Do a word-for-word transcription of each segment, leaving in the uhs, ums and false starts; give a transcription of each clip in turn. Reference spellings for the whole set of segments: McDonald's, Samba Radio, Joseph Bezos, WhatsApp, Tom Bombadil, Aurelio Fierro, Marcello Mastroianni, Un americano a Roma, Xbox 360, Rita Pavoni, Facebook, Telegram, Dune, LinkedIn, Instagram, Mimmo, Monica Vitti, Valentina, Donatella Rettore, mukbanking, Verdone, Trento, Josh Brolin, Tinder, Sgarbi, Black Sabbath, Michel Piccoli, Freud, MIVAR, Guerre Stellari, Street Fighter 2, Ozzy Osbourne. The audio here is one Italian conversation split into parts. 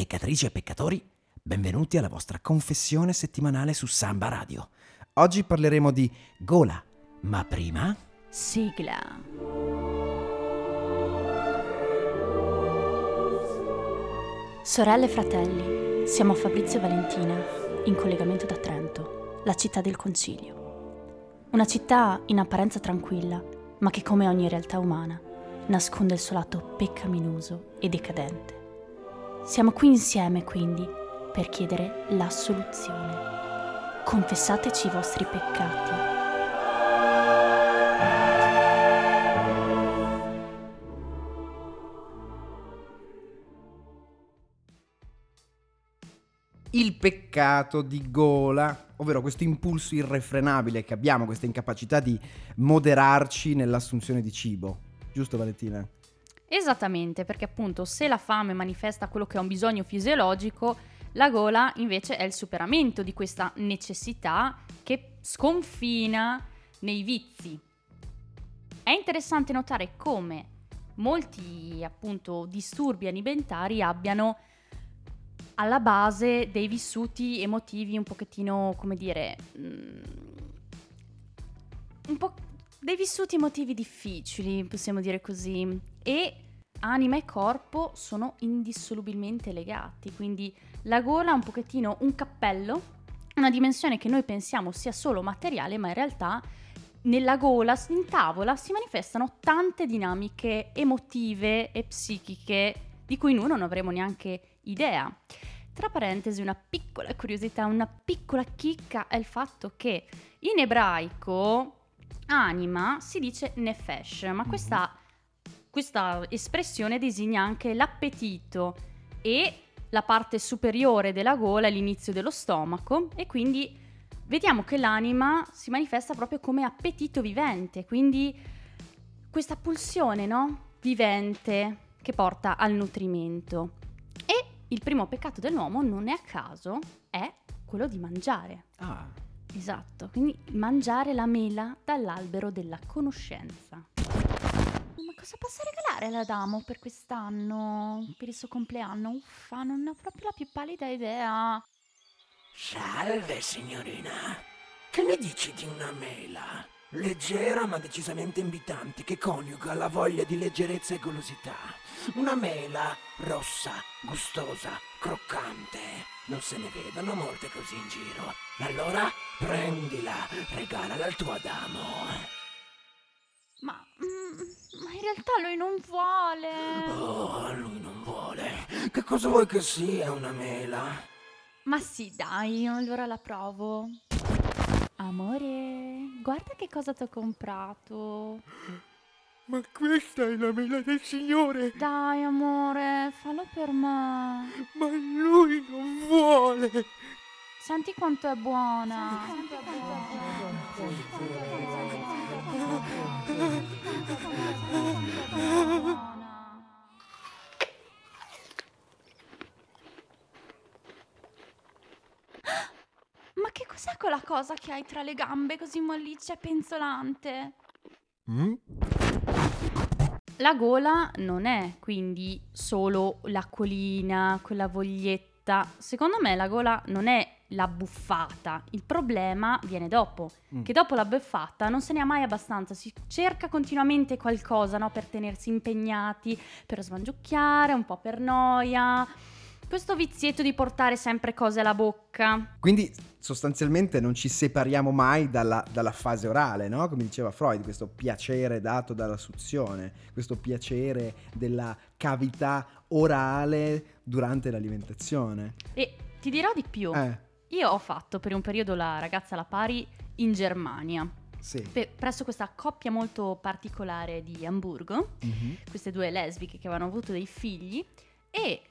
Peccatrici e peccatori, benvenuti alla vostra confessione settimanale su Samba Radio. Oggi parleremo di gola, ma prima... Sigla. Sorelle e fratelli, siamo Fabrizio e Valentina, in collegamento da Trento, la città del concilio. Una città in apparenza tranquilla, ma che come ogni realtà umana, nasconde il suo lato peccaminoso e decadente. Siamo qui insieme, quindi, per chiedere l'assoluzione. Confessateci i vostri peccati. Il peccato di gola, ovvero questo impulso irrefrenabile che abbiamo, questa incapacità di moderarci nell'assunzione di cibo. Giusto, Valentina? Esattamente, perché appunto se la fame manifesta quello che è un bisogno fisiologico, la gola invece è il superamento di questa necessità che sconfina nei vizi. È interessante notare come molti appunto disturbi alimentari abbiano alla base dei vissuti emotivi un pochettino, come dire, un po' dei vissuti emotivi difficili, possiamo dire così, e anima e corpo sono indissolubilmente legati, quindi la gola è un pochettino un cappello, una dimensione che noi pensiamo sia solo materiale, ma in realtà nella gola, in tavola, si manifestano tante dinamiche emotive e psichiche di cui noi non avremo neanche idea. Tra parentesi, una piccola curiosità, una piccola chicca è il fatto che in ebraico... anima si dice nefesh, ma questa, questa espressione designa anche l'appetito e la parte superiore della gola, l'inizio dello stomaco, e quindi vediamo che l'anima si manifesta proprio come appetito vivente, quindi questa pulsione, no? Vivente che porta al nutrimento. E il primo peccato dell'uomo, non è a caso, è quello di mangiare. Ah. Esatto, quindi mangiare la mela dall'albero della conoscenza. Ma cosa posso regalare alla Damo per quest'anno, per il suo compleanno? Uffa, non ne ho proprio la più pallida idea. Salve signorina, che ne dici di una mela? Leggera ma decisamente invitante, che coniuga la voglia di leggerezza e golosità. Una mela rossa, gustosa, croccante. Non se ne vedono molte così in giro. Allora prendila, regalala al tuo Adamo. Ma, mm, ma in realtà lui non vuole. Oh, lui non vuole. Che cosa vuoi che sia una mela? Ma sì, dai, allora la provo. Amore, guarda che cosa t'ho comprato. Ma questa è la mela del Signore! Dai, amore, fallo per me! Ma lui non vuole! Senti quanto è buona! Senti quanto è buona! Ma che cos'è quella cosa che hai tra le gambe così molliccia e penzolante? Mm? La gola non è quindi solo l'acquolina, quella voglietta. Secondo me la gola non è la buffata, il problema viene dopo, mm. che dopo la buffata non se ne ha mai abbastanza, si cerca continuamente qualcosa, no, per tenersi impegnati, per smangiucchiare, un po' per noia, questo vizietto di portare sempre cose alla bocca. Quindi sostanzialmente non ci separiamo mai dalla, dalla fase orale, no? Come diceva Freud, questo piacere dato dalla suzione, questo piacere della cavità orale durante l'alimentazione. E ti dirò di più, eh. Io ho fatto per un periodo la ragazza alla pari in Germania. Sì. Pe- presso questa coppia molto particolare di Amburgo, mm-hmm. queste due lesbiche che avevano avuto dei figli, e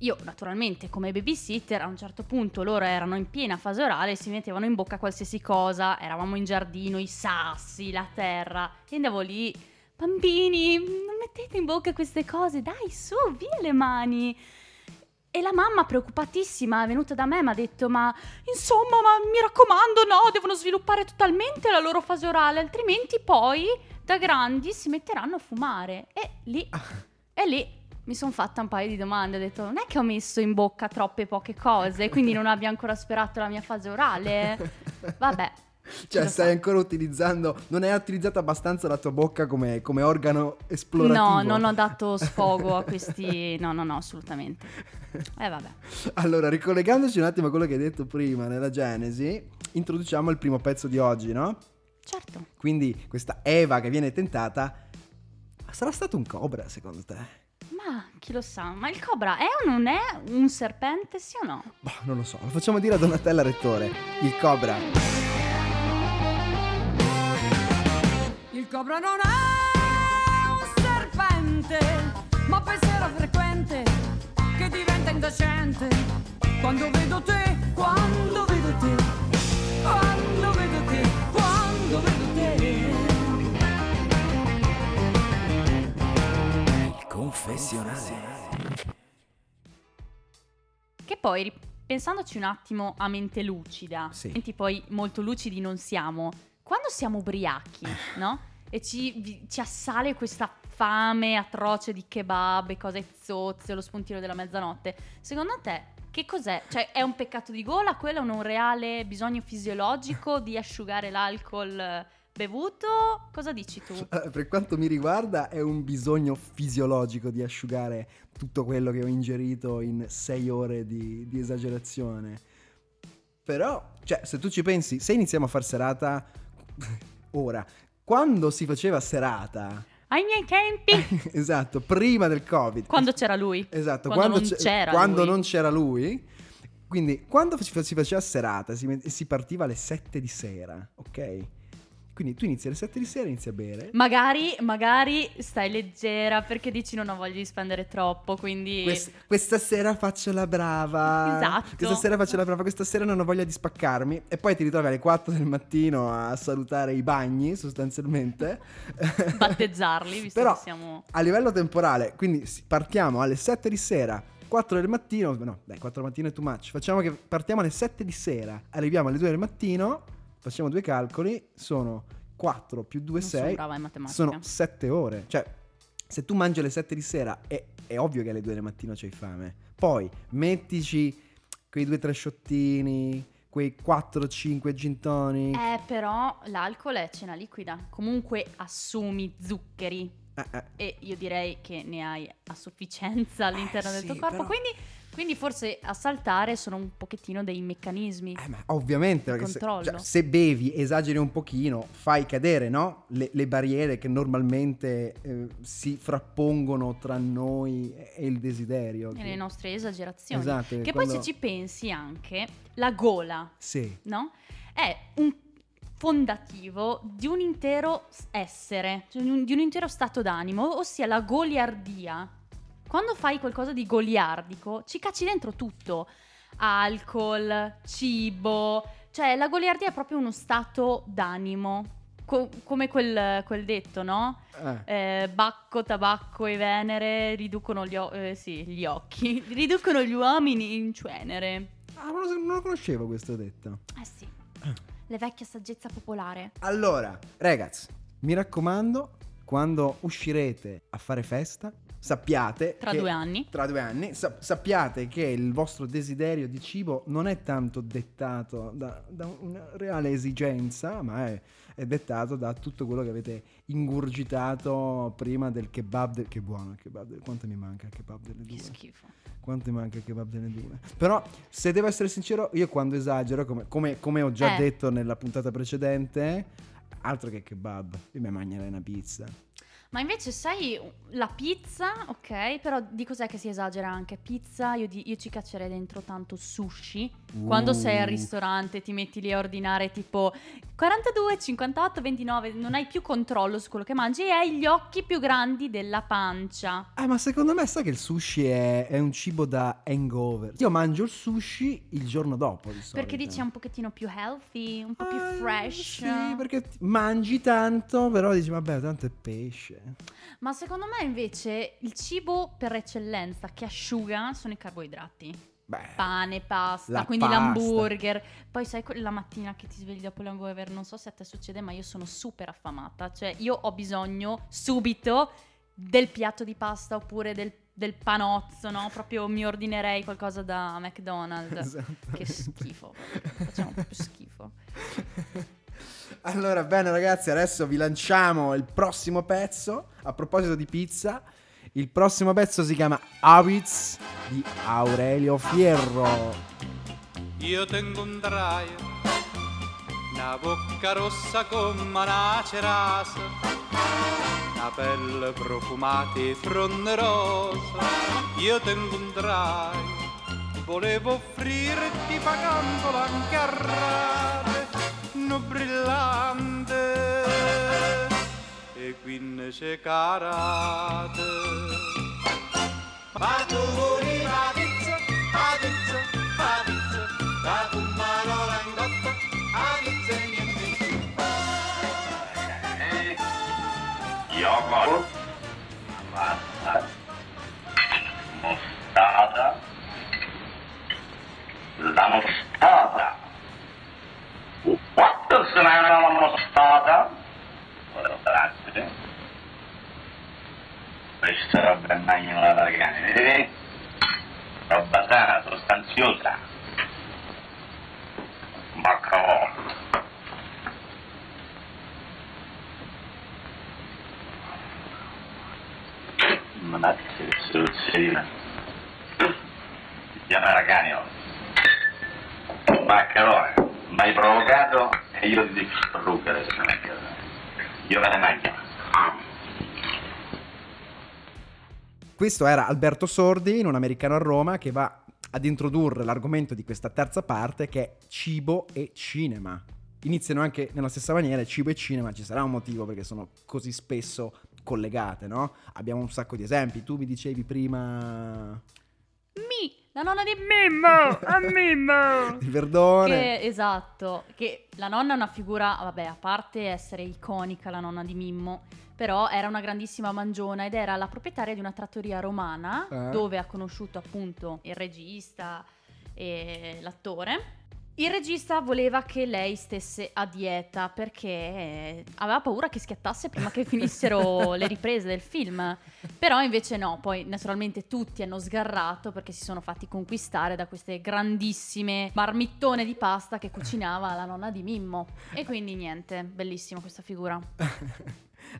io naturalmente come babysitter a un certo punto loro erano in piena fase orale, si mettevano in bocca qualsiasi cosa, eravamo in giardino, i sassi, la terra, e andavo lì, bambini non mettete in bocca queste cose, dai su, via le mani. E la mamma preoccupatissima è venuta da me e mi ha detto ma insomma ma mi raccomando, no, devono sviluppare totalmente la loro fase orale, altrimenti poi da grandi si metteranno a fumare. E lì, e lì mi sono fatta un paio di domande, ho detto non è che ho messo in bocca troppe poche cose, quindi non abbia ancora superato la mia fase orale? Vabbè. Cioè stai so. ancora utilizzando, non hai utilizzato abbastanza la tua bocca come, come organo esplorativo. No, non ho dato sfogo a questi, no no no, assolutamente. Eh vabbè. Allora, ricollegandoci un attimo a quello che hai detto prima nella genesi, introduciamo il primo pezzo di oggi, no? Certo. Quindi questa Eva che viene tentata, sarà stato un cobra secondo te? Ma chi lo sa, ma il cobra è o non è un serpente, sì o no? Boh, non lo so, lo facciamo dire a Donatella Rettore. Il cobra. Il cobra non è un serpente, ma pensiero frequente che diventa indecente. Quando vedo te, quando vedo te, quando vedo te, quando vedo te. Confessionale. Che poi, pensandoci un attimo a mente lucida, sì. Poi molto lucidi non siamo. Quando siamo ubriachi, no? E ci, ci assale questa fame atroce di kebab e cose zozze, lo spuntino della mezzanotte. Secondo te che cos'è? Cioè è un peccato di gola? Quello è un reale bisogno fisiologico di asciugare l'alcol bevuto? Cosa dici tu? Per quanto mi riguarda è un bisogno fisiologico di asciugare tutto quello che ho ingerito in sei ore di, di esagerazione. Però, cioè, se tu ci pensi, se iniziamo a far serata ora, quando si faceva serata? Ai miei tempi! Esatto, prima del Covid. Quando c'era lui. Esatto, quando, quando, non, c- c'era quando lui. non c'era lui. Quindi, quando si faceva serata, si, si partiva alle sette di sera, ok? Quindi tu inizi alle sette di sera e inizi a bere. Magari, magari stai leggera perché dici non ho voglia di spendere troppo, quindi... Questa, questa sera faccio la brava. Esatto. Questa sera faccio la brava, questa sera non ho voglia di spaccarmi. E poi ti ritrovi alle quattro del mattino a salutare i bagni, sostanzialmente. Battezzarli, visto però, che siamo... a livello temporale, quindi partiamo alle sette di sera, quattro del mattino... No, dai, quattro del mattino è too much. Facciamo che partiamo alle sette di sera, arriviamo alle due del mattino... Facciamo due calcoli, sono quattro più due, non sei, sono brava in matematica. Sono sette ore. Cioè, se tu mangi alle sette di sera, è, è ovvio che alle due del mattino c'hai fame. Poi, mettici quei due tre sciottini, quei quattro cinque gin tonic. Eh, però l'alcol è cena liquida. Comunque assumi zuccheri. Eh, eh. E io direi che ne hai a sufficienza all'interno eh, del sì, tuo corpo, però... quindi... Quindi forse a saltare sono un pochettino dei meccanismi. Eh, ma ovviamente, perché se, cioè, se bevi, esageri un pochino, fai cadere, no? Le, le barriere che normalmente eh, si frappongono tra noi e il desiderio. E che... le nostre esagerazioni. Esatto. Che quando... poi se ci pensi anche, la gola, sì. No? È un fondativo di un intero essere, cioè di, un, di un intero stato d'animo, ossia la goliardia. Quando fai qualcosa di goliardico, ci cacci dentro tutto. Alcol, cibo... Cioè, la goliardia è proprio uno stato d'animo. Co- come quel, quel detto, no? Eh. Eh, bacco, tabacco e venere riducono gli, o- eh, sì, gli occhi. Riducono gli uomini in cenere. Ah, non lo, non lo conoscevo questo detto. Eh sì. Eh. Le vecchie saggezza popolare. Allora, ragazzi, mi raccomando, quando uscirete a fare festa... Sappiate tra che, due anni tra due anni sa- sappiate che il vostro desiderio di cibo non è tanto dettato da, da una reale esigenza, ma è, è dettato da tutto quello che avete ingurgitato prima del kebab del, che buono il kebab del, quanto mi manca il kebab delle due, che schifo, quanto mi manca il kebab delle due. Però se devo essere sincero, io quando esagero, come, come, come ho già eh. detto nella puntata precedente, altro che kebab, io mi mangerei una pizza. Ma invece sai, la pizza, ok, però di cos'è che si esagera anche? Pizza, io, di, io ci caccerei dentro tanto sushi. Uh. Quando sei al ristorante ti metti lì a ordinare tipo quarantadue, cinquantotto, ventinove, non hai più controllo su quello che mangi e hai gli occhi più grandi della pancia. Eh, ma secondo me sai che il sushi è, è un cibo da hangover. Io mangio il sushi il giorno dopo, di solito. Perché dici è un pochettino più healthy, un po' più eh, fresh. Sì, perché mangi tanto, però dici vabbè, tanto è pesce. Ma secondo me invece il cibo per eccellenza che asciuga sono i carboidrati. Beh, pane, pasta, la quindi pasta. L'hamburger. Poi sai la mattina che ti svegli dopo l'hamburger, non so se a te succede, ma io sono super affamata. Cioè io ho bisogno subito del piatto di pasta oppure del del panozzo, no? Proprio mi ordinerei qualcosa da McDonald's. Esatto. Che schifo. Facciamo proprio schifo. Allora, bene ragazzi, adesso vi lanciamo il prossimo pezzo. A proposito di pizza, il prossimo pezzo si chiama Habits di Aurelio Fierro. Io tengo un draio, una bocca rossa come una cerasa, una pelle profumata e fronte rosa. Io tengo un draio, volevo offrirti pagandola anche a rate, no brillante e quindi c'è carate. Ma tu vuoi la pizza, la pizza, la pizza, la pumarola in cotta, la pizza e niente più. Yogurt, massa, mostarda, la mostarda. Quanto se ne è la mostarda? Questa roba è magnola, ragazzi, vedete? Roba sana, sostanziosa. Ma cavolo. Ma date che soluzione. Si chiama Raganio. Maccherone, mi hai provocato e io ti distruggo adesso, non è che... Io me ne mangio. Questo era Alberto Sordi in Un americano a Roma, che va ad introdurre l'argomento di questa terza parte, che è cibo e cinema. Iniziano anche nella stessa maniera, cibo e cinema, ci sarà un motivo perché sono così spesso collegate, no? Abbiamo un sacco di esempi. Tu mi dicevi prima... Mi, la nonna di Mimmo, a Mimmo di Verdone, che, esatto, che la nonna è una figura, vabbè, a parte essere iconica la nonna di Mimmo, però era una grandissima mangiona ed era la proprietaria di una trattoria romana, eh. dove ha conosciuto appunto il regista e l'attore. Il regista voleva che lei stesse a dieta perché aveva paura che schiattasse prima che finissero le riprese del film. Però invece no, poi naturalmente tutti hanno sgarrato perché si sono fatti conquistare da queste grandissime marmittone di pasta che cucinava la nonna di Mimmo. E quindi niente, bellissima questa figura.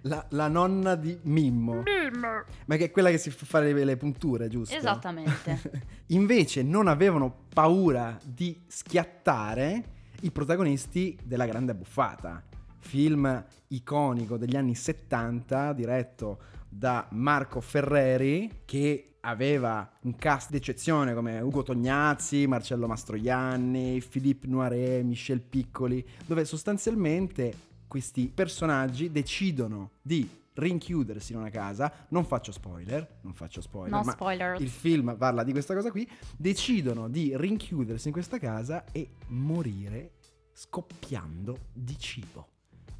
La, la nonna di Mimmo. Mimmo. Ma che è quella che si fa fare le, le punture, giusto? Esattamente. Invece non avevano paura di schiattare i protagonisti della Grande Buffata, film iconico degli anni settanta diretto da Marco Ferreri, che aveva un cast d'eccezione come Ugo Tognazzi, Marcello Mastroianni, Philippe Noiré, Michel Piccoli, dove sostanzialmente questi personaggi decidono di rinchiudersi in una casa. Non faccio spoiler, non faccio spoiler, no ma spoilers. Il film parla di questa cosa qui. Decidono di rinchiudersi in questa casa e morire scoppiando di cibo.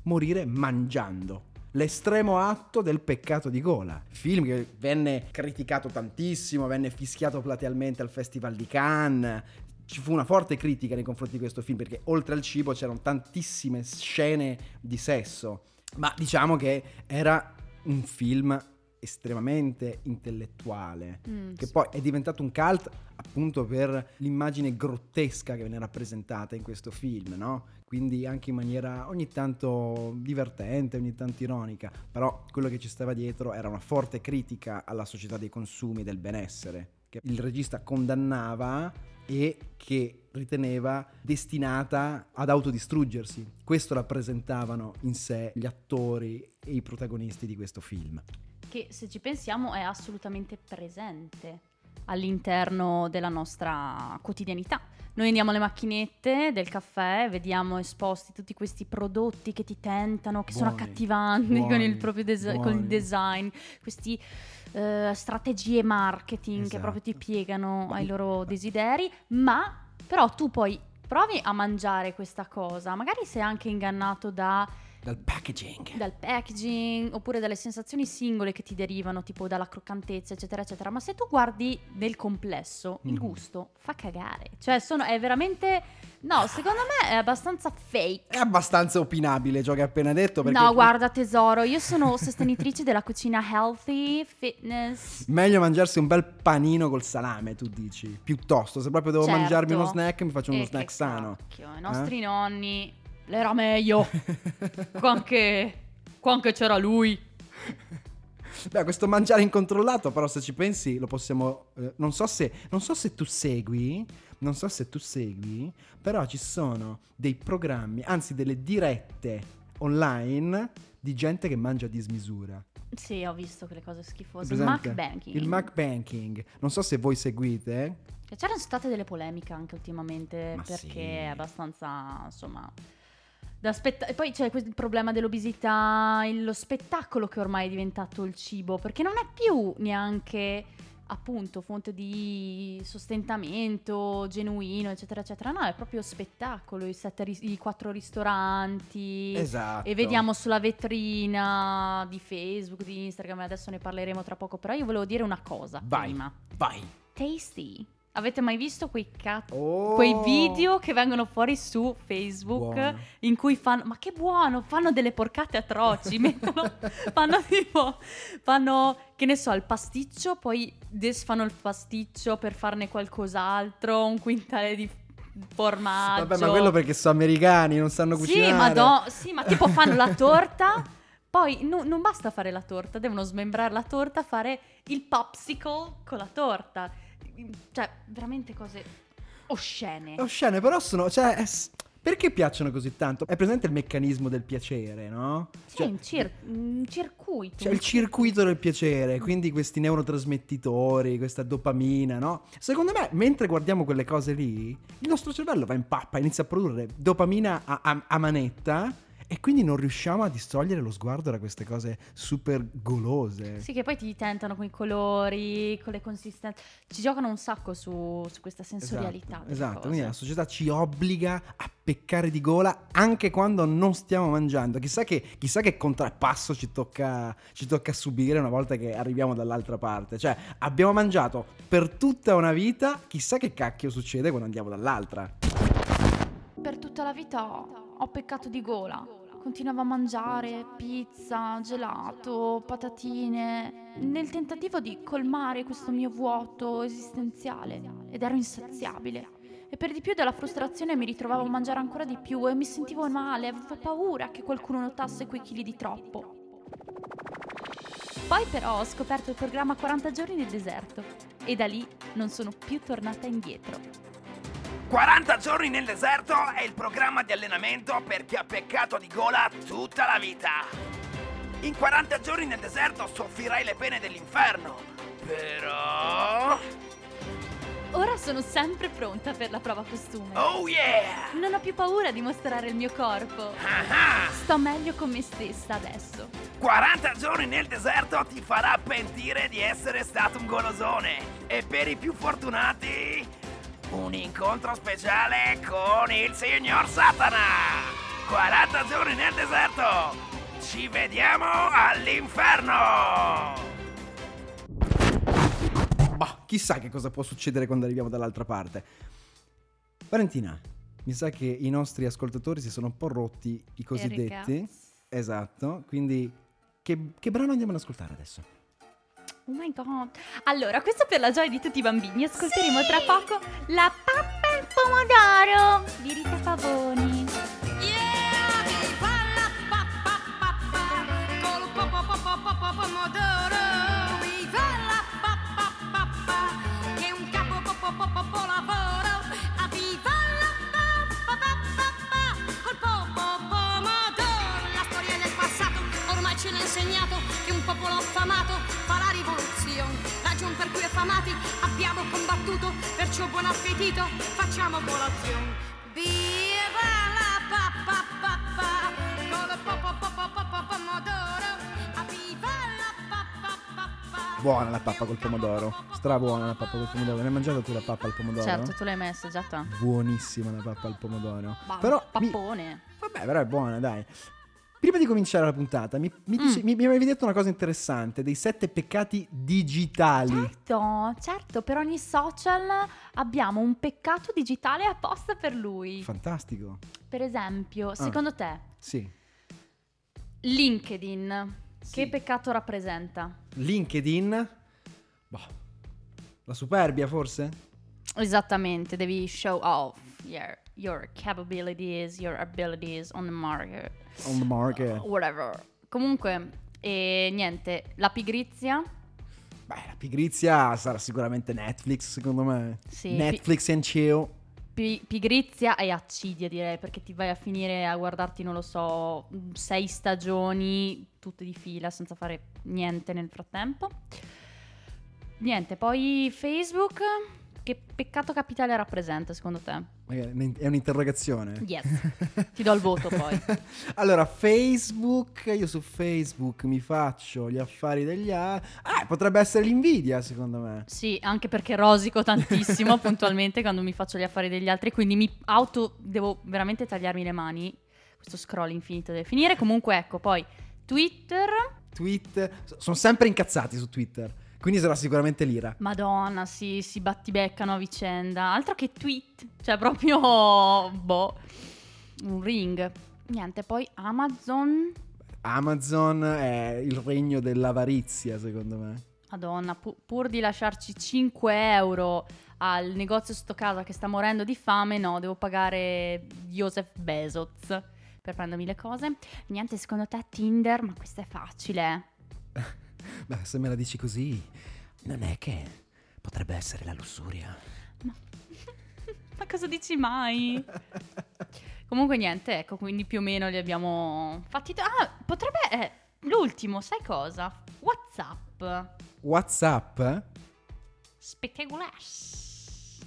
Morire mangiando. L'estremo atto del peccato di gola. Film che venne criticato tantissimo, venne fischiato platealmente al Festival di Cannes. Ci fu una forte critica nei confronti di questo film perché oltre al cibo c'erano tantissime scene di sesso, ma diciamo che era un film estremamente intellettuale, mm, che sì. poi è diventato un cult appunto per l'immagine grottesca che viene rappresentata in questo film, no? Quindi anche in maniera ogni tanto divertente, ogni tanto ironica, però quello che ci stava dietro era una forte critica alla società dei consumi e del benessere, che il regista condannava e che riteneva destinata ad autodistruggersi. Questo rappresentavano in sé gli attori e i protagonisti di questo film, che se ci pensiamo è assolutamente presente all'interno della nostra quotidianità. Noi andiamo alle macchinette del caffè, vediamo esposti tutti questi prodotti che ti tentano, che buoni, sono accattivanti, buoni, con il proprio desi- con il design, questi eh, strategie marketing, esatto, che proprio ti piegano ai loro desideri, ma però tu poi provi a mangiare questa cosa, magari sei anche ingannato da Dal packaging. Dal packaging, oppure dalle sensazioni singole che ti derivano, tipo dalla croccantezza, eccetera, eccetera. Ma se tu guardi nel complesso, mm. il gusto fa cagare. Cioè, sono, è veramente... No, secondo me è abbastanza fake. È abbastanza opinabile ciò che hai appena detto. Perché no, guarda tesoro, io sono sostenitrice della cucina healthy, fitness. Meglio mangiarsi un bel panino col salame, tu dici? Piuttosto, se proprio devo certo. mangiarmi uno snack, mi faccio uno e snack sano. Cacchio, i nostri eh? nonni... L'era meglio. Quanche, quanche c'era lui. Beh, questo mangiare incontrollato, però se ci pensi lo possiamo eh, non so se non so se tu segui, non so se tu segui, però ci sono dei programmi, anzi delle dirette online di gente che mangia a dismisura. Sì, ho visto quelle cose schifose. Il mukbanking. Il mukbanking. Non so se voi seguite. C'erano state delle polemiche anche ultimamente, ma perché sì. è abbastanza, insomma, da spett- e poi c'è il problema dell'obesità, lo spettacolo che ormai è diventato il cibo, perché non è più neanche appunto fonte di sostentamento genuino, eccetera eccetera. No, è proprio spettacolo, i, sette ris- i quattro ristoranti, esatto. e vediamo sulla vetrina di Facebook, di Instagram, adesso ne parleremo tra poco, però io volevo dire una cosa vai, prima. Vai. Tasty. Avete mai visto quei, cat- oh. quei video che vengono fuori su Facebook, buono. In cui fanno, ma che buono, fanno delle porcate atroci, mettono, fanno tipo, fanno, che ne so, il pasticcio, poi desfano il pasticcio per farne qualcos'altro, un quintale di formaggio. Vabbè, ma quello perché sono americani, non sanno cucinare. Sì, ma, do- sì, ma tipo fanno la torta. Poi no, non basta fare la torta, devono smembrare la torta, fare il popsicle con la torta. Cioè, veramente cose oscene. Oscene, però sono... Cioè, è... Perché piacciono così tanto? È presente il meccanismo del piacere, no? Sì, cioè, un, cir- un circuito. C'è cioè il circuito del piacere, quindi questi neurotrasmettitori, questa dopamina, no? Secondo me, mentre guardiamo quelle cose lì, il nostro cervello va in pappa, inizia a produrre dopamina a, a, a manetta... E quindi non riusciamo a distogliere lo sguardo da queste cose super golose. Sì, che poi ti tentano con i colori, con le consistenze. Ci giocano un sacco su, su questa sensorialità. Esatto, esatto. Quindi la società ci obbliga a peccare di gola anche quando non stiamo mangiando. Chissà che, chissà che contrappasso ci tocca, ci tocca subire una volta che arriviamo dall'altra parte. Cioè, abbiamo mangiato per tutta una vita, chissà che cacchio succede quando andiamo dall'altra. Per tutta la vita ho peccato di gola. Continuavo a mangiare pizza, gelato, patatine, nel tentativo di colmare questo mio vuoto esistenziale, ed ero insaziabile. E per di più dalla frustrazione mi ritrovavo a mangiare ancora di più e mi sentivo male, avevo paura che qualcuno notasse quei chili di troppo. Poi però ho scoperto il programma quaranta giorni nel deserto e da lì non sono più tornata indietro. quaranta giorni nel deserto è il programma di allenamento per chi ha peccato di gola tutta la vita. In quaranta giorni nel deserto soffrirai le pene dell'inferno, però... Ora sono sempre pronta per la prova costume. Oh yeah! Non ho più paura di mostrare il mio corpo. Ah-ha. Sto meglio con me stessa adesso. quaranta giorni nel deserto ti farà pentire di essere stato un golosone. E per i più fortunati... un incontro speciale con il signor Satana! quaranta giorni nel deserto! Ci vediamo all'inferno! Bah, chissà che cosa può succedere quando arriviamo dall'altra parte. Valentina, mi sa che i nostri ascoltatori si sono un po' rotti i cosiddetti. Esatto, quindi che, che brano andiamo ad ascoltare adesso? Oh my god. Allora, questo per la gioia di tutti i bambini. Ascolteremo sì! tra poco La pappa al pomodoro di Rita Pavoni. Yeah! Che fa la pappa pappa col popo popo popo pomodoro. Mi fa la pappa pappa che un capo popo popo popo lavoro. A mi fa la pappa pappa col popo pomodoro. La storia del passato ormai ce l'ha insegnato che un popolo affamato fa la rivoluzione, ragion per cui affamati abbiamo combattuto, perciò buon appetito, facciamo colazione. Viva la pappa pappa, col popo popo popo pomodoro, viva la pappa pappa. Buona la pappa col pomodoro, strabuona la pappa col pomodoro. Ne hai mangiata tu la pappa al pomodoro? Certo, tu l'hai messa già tu. Buonissima la pappa al pomodoro. Bah, però pappone. Mi... Vabbè, però è buona, dai. Prima di cominciare la puntata, mi, mi, dice, mm. mi, mi avevi detto una cosa interessante, dei sette peccati digitali. Certo, certo, per ogni social abbiamo un peccato digitale apposta per lui. Fantastico. Per esempio, secondo ah. te? Sì. LinkedIn, sì. Che peccato rappresenta? LinkedIn? Boh, la superbia forse? Esattamente, devi show off, yeah. Your capabilities, your abilities on the market. On the market. Uh, whatever. Comunque, eh, niente, la pigrizia? Beh, la pigrizia sarà sicuramente Netflix, secondo me. Sì, Netflix pi- and chill. Pi- pigrizia e accidia, direi, perché ti vai a finire a guardarti, non lo so, sei stagioni, tutte di fila, senza fare niente nel frattempo. Niente, poi Facebook... Che peccato capitale rappresenta, secondo te? È un'interrogazione? Yes, ti do il voto poi. Allora, Facebook, io su Facebook mi faccio gli affari degli altri. Ah, potrebbe essere l'invidia, secondo me. Sì, anche perché rosico tantissimo puntualmente quando mi faccio gli affari degli altri, quindi mi auto... devo veramente tagliarmi le mani. Questo scroll infinito deve finire. Comunque, ecco, poi Twitter. Twitter, sono sempre incazzati su Twitter. Quindi sarà sicuramente l'ira. Madonna, sì, si battibeccano a vicenda. Altro che tweet, cioè proprio, boh, un ring. Niente, poi Amazon. Amazon è il regno dell'avarizia, secondo me. Madonna, pu- pur di lasciarci cinque euro al negozio sotto casa che sta morendo di fame, no, devo pagare Joseph Bezos per prendermi le cose. Niente, secondo te Tinder? Ma questo è facile. Beh, se me la dici così, non è che potrebbe essere la lussuria. Ma, ma cosa dici mai? Comunque niente, ecco, quindi più o meno li abbiamo fatti... To- ah, potrebbe... Eh, l'ultimo, sai cosa? WhatsApp. WhatsApp? Spettacolare.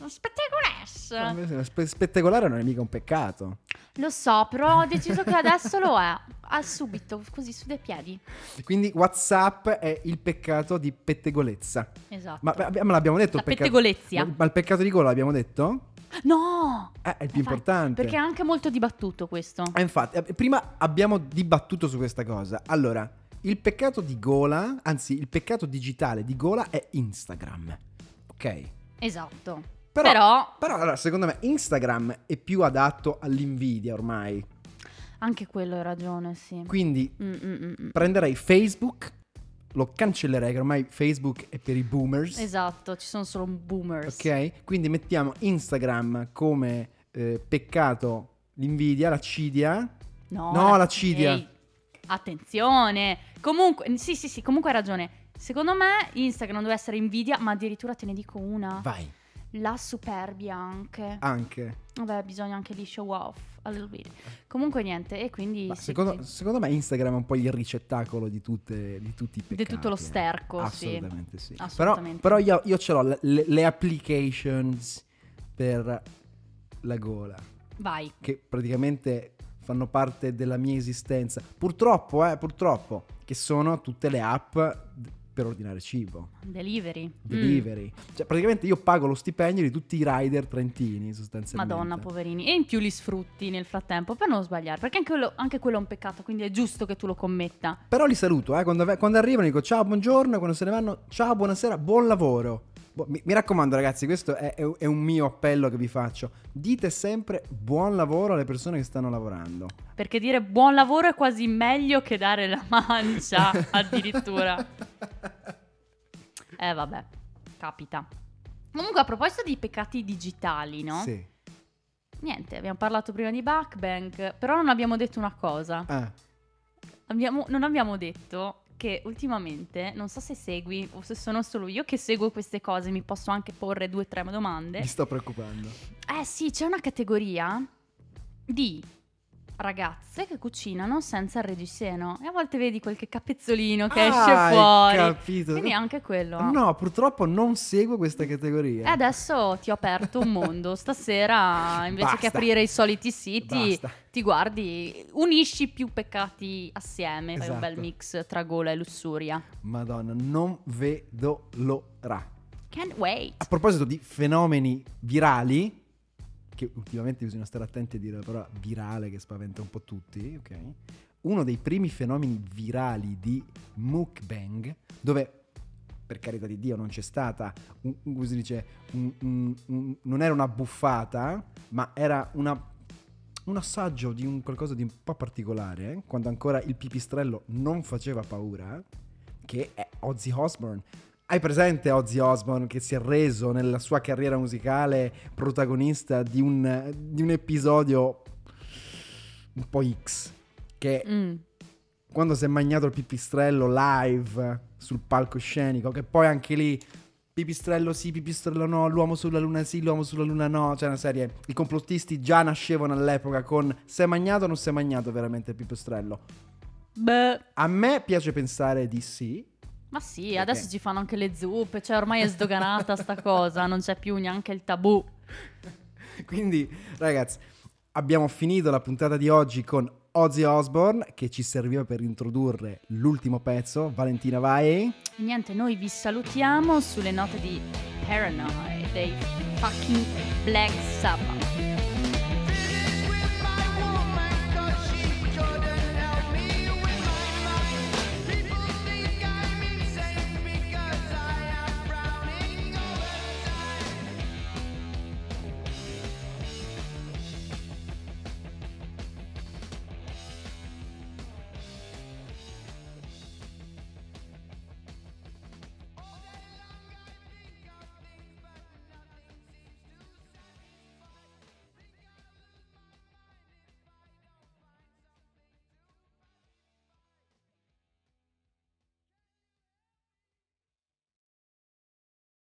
Spettacolare. Spe- spettacolare non è mica un peccato. Lo so, però ho deciso che adesso lo è. A subito, così su dei piedi. Quindi WhatsApp è il peccato di pettegolezza. Esatto. Ma, ma l'abbiamo detto? La peccato, pettegolezza. Ma il peccato di gola l'abbiamo detto? No! Eh, è il più infatti, importante. Perché è anche molto dibattuto questo. Eh, infatti, prima abbiamo dibattuto su questa cosa. Allora, il peccato di gola, anzi il peccato digitale di gola è Instagram. Ok? Esatto. Però, però... però allora, secondo me Instagram è più adatto all'invidia ormai. Anche quello hai ragione, sì. Quindi Mm-mm-mm. prenderei Facebook, lo cancellerei, che ormai Facebook è per i boomers. Esatto, ci sono solo boomers. Ok, quindi mettiamo Instagram come eh, peccato l'invidia, l'accidia. No, no, l'accidia. Ehi, attenzione. Comunque, sì, sì, sì, comunque hai ragione. Secondo me Instagram non deve essere invidia, ma addirittura te ne dico una. Vai. La superbia anche. Anche. Vabbè, bisogna anche lì show off a little bit. Comunque niente, e quindi sì, secondo, sì. secondo me Instagram è un po' il ricettacolo di tutte di tutti i peccati. Di tutto lo sterco, assolutamente sì. sì. Assolutamente. Però, però io, io ce l'ho le, le applications per la gola. Vai. Che praticamente fanno parte della mia esistenza. Purtroppo, eh, purtroppo, che sono tutte le app per ordinare cibo. Delivery. Delivery. Mm. Cioè praticamente io pago lo stipendio di tutti i rider trentini sostanzialmente. Madonna, poverini. E in più li sfrutti nel frattempo per non sbagliare. Perché anche quello, anche quello è un peccato, quindi è giusto che tu lo commetta. Però li saluto, eh. Quando, quando arrivano dico ciao, buongiorno. Quando se ne vanno ciao, buonasera, buon lavoro. Mi, mi raccomando ragazzi, questo è, è, è un mio appello che vi faccio. Dite sempre buon lavoro alle persone che stanno lavorando. Perché dire buon lavoro è quasi meglio che dare la mancia addirittura. Eh vabbè, capita. Comunque a proposito di peccati digitali, no? Sì. Niente, abbiamo parlato prima di backbank, però non abbiamo detto una cosa. Ah. Abbiamo, non abbiamo detto... che ultimamente, non so se segui o se sono solo io che seguo queste cose, mi posso anche porre due o tre domande. Mi sto preoccupando. Eh sì, c'è una categoria di ragazze che cucinano senza il reggiseno e a volte vedi qualche capezzolino che ah, esce fuori. Hai capito. Quindi anche quello. No, purtroppo non seguo questa categoria. E adesso ti ho aperto un mondo. Stasera invece Basta. che aprire i soliti siti Basta. ti guardi, unisci più peccati assieme, esatto. Fai un bel mix tra gola e lussuria. Madonna, non vedo l'ora. Can't wait. A proposito di fenomeni virali, che ultimamente bisogna stare attenti a dire la parola virale che spaventa un po' tutti, ok? uno dei primi fenomeni virali di mukbang, dove, per carità di Dio, non c'è stata, un, un, come si dice, un, un, un, non era una buffata, ma era una, un assaggio di un qualcosa di un po' particolare, eh? Quando ancora il pipistrello non faceva paura, che è Ozzy Osbourne. Hai presente Ozzy Osbourne, che si è reso nella sua carriera musicale protagonista di un, di un episodio un po' X, che mm. quando si è mangiato il pipistrello live sul palcoscenico, che poi anche lì pipistrello sì, pipistrello no, l'uomo sulla luna sì, l'uomo sulla luna no, c'è una serie, i complottisti già nascevano all'epoca con se è magnato o non si è magnato veramente il pipistrello. Beh, a me piace pensare di sì. Ma sì, perché adesso ci fanno anche le zuppe, cioè ormai è sdoganata sta cosa, non c'è più neanche il tabù. Quindi ragazzi, abbiamo finito la puntata di oggi con Ozzy Osbourne, che ci serviva per introdurre l'ultimo pezzo. Valentina, vai. Niente, noi vi salutiamo sulle note di Paranoid dei fucking Black Sabbath.